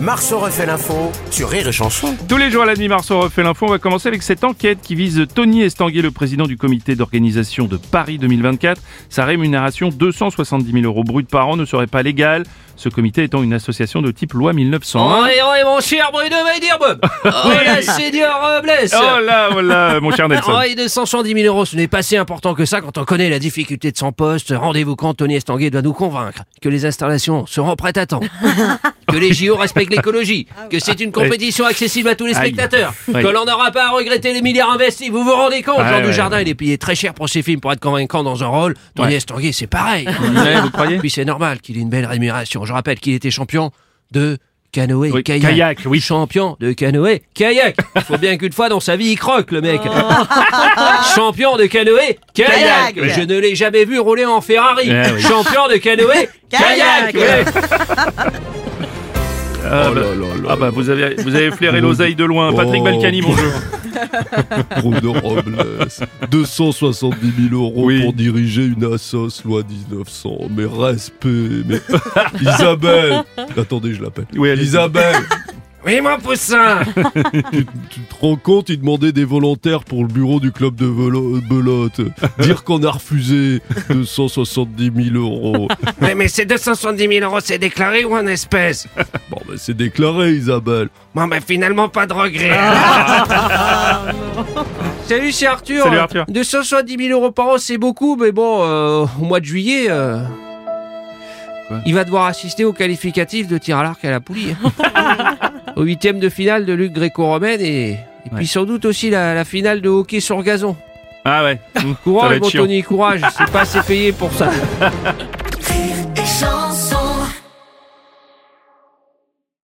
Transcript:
Marceau refait l'info sur Rire et Chanson. Tous les jours à la nuit, Marceau refait l'info. On va commencer avec cette enquête qui vise Tony Estanguet, le président du comité d'organisation de Paris 2024. Sa rémunération, 270 000 euros bruts par an, ne serait pas légale. Ce comité étant une association de type loi 1901. Oh, mon cher Bruno Weiderbob. Oh là, senior Robles. Oh là, mon cher Nelson. Oh, 270 000 euros, ce n'est pas si important que ça quand on connaît la difficulté de son poste. Rendez-vous compte, Tony Estanguet doit nous convaincre que les installations seront prêtes à temps. Que les JO respectent l'écologie, que c'est une compétition accessible à tous les spectateurs, que l'on n'aura pas à regretter les milliards investis. Vous vous rendez compte, Jean Dujardin, il est payé très cher pour ses films pour être convaincant dans un rôle. Tony Estanguet, c'est pareil. Vous croyez ? Puis c'est normal qu'il ait une belle rémunération. Je rappelle qu'il était champion de canoë-kayak. Oui. Champion de canoë-kayak. Il faut bien qu'une fois dans sa vie, il croque, le mec. Champion de canoë-kayak. Je ne l'ai jamais vu rouler en Ferrari. Champion de canoë-kayak. Ah bah vous avez flairé l'oseille de loin. Patrick Balkany, bonjour. Bruno Robles, 270 000 euros pour diriger une assoce loi 1900. Mais respect, mais... Isabelle. Attendez, je l'appelle. Oui, Isabelle. Oui, mon poussin. Tu te rends compte, il demandait des volontaires pour le bureau du club de belote. Dire qu'on a refusé 270 000 euros. Mais ces 270 000 euros, c'est déclaré ou en espèces? Bon, bah, c'est déclaré, Isabelle. Bon, bah, finalement, pas de regret. Salut, c'est Arthur. Salut, Arthur. 270 000 euros par an, c'est beaucoup, mais bon, au mois de juillet... Il va devoir assister au qualificatif de tir à l'arc à la poulie. Au 8e de finale de lutte gréco-romaine et puis sans doute aussi la finale de hockey sur gazon. Ah ouais. Courage, mon Tony, courage, c'est pas assez payé pour ça.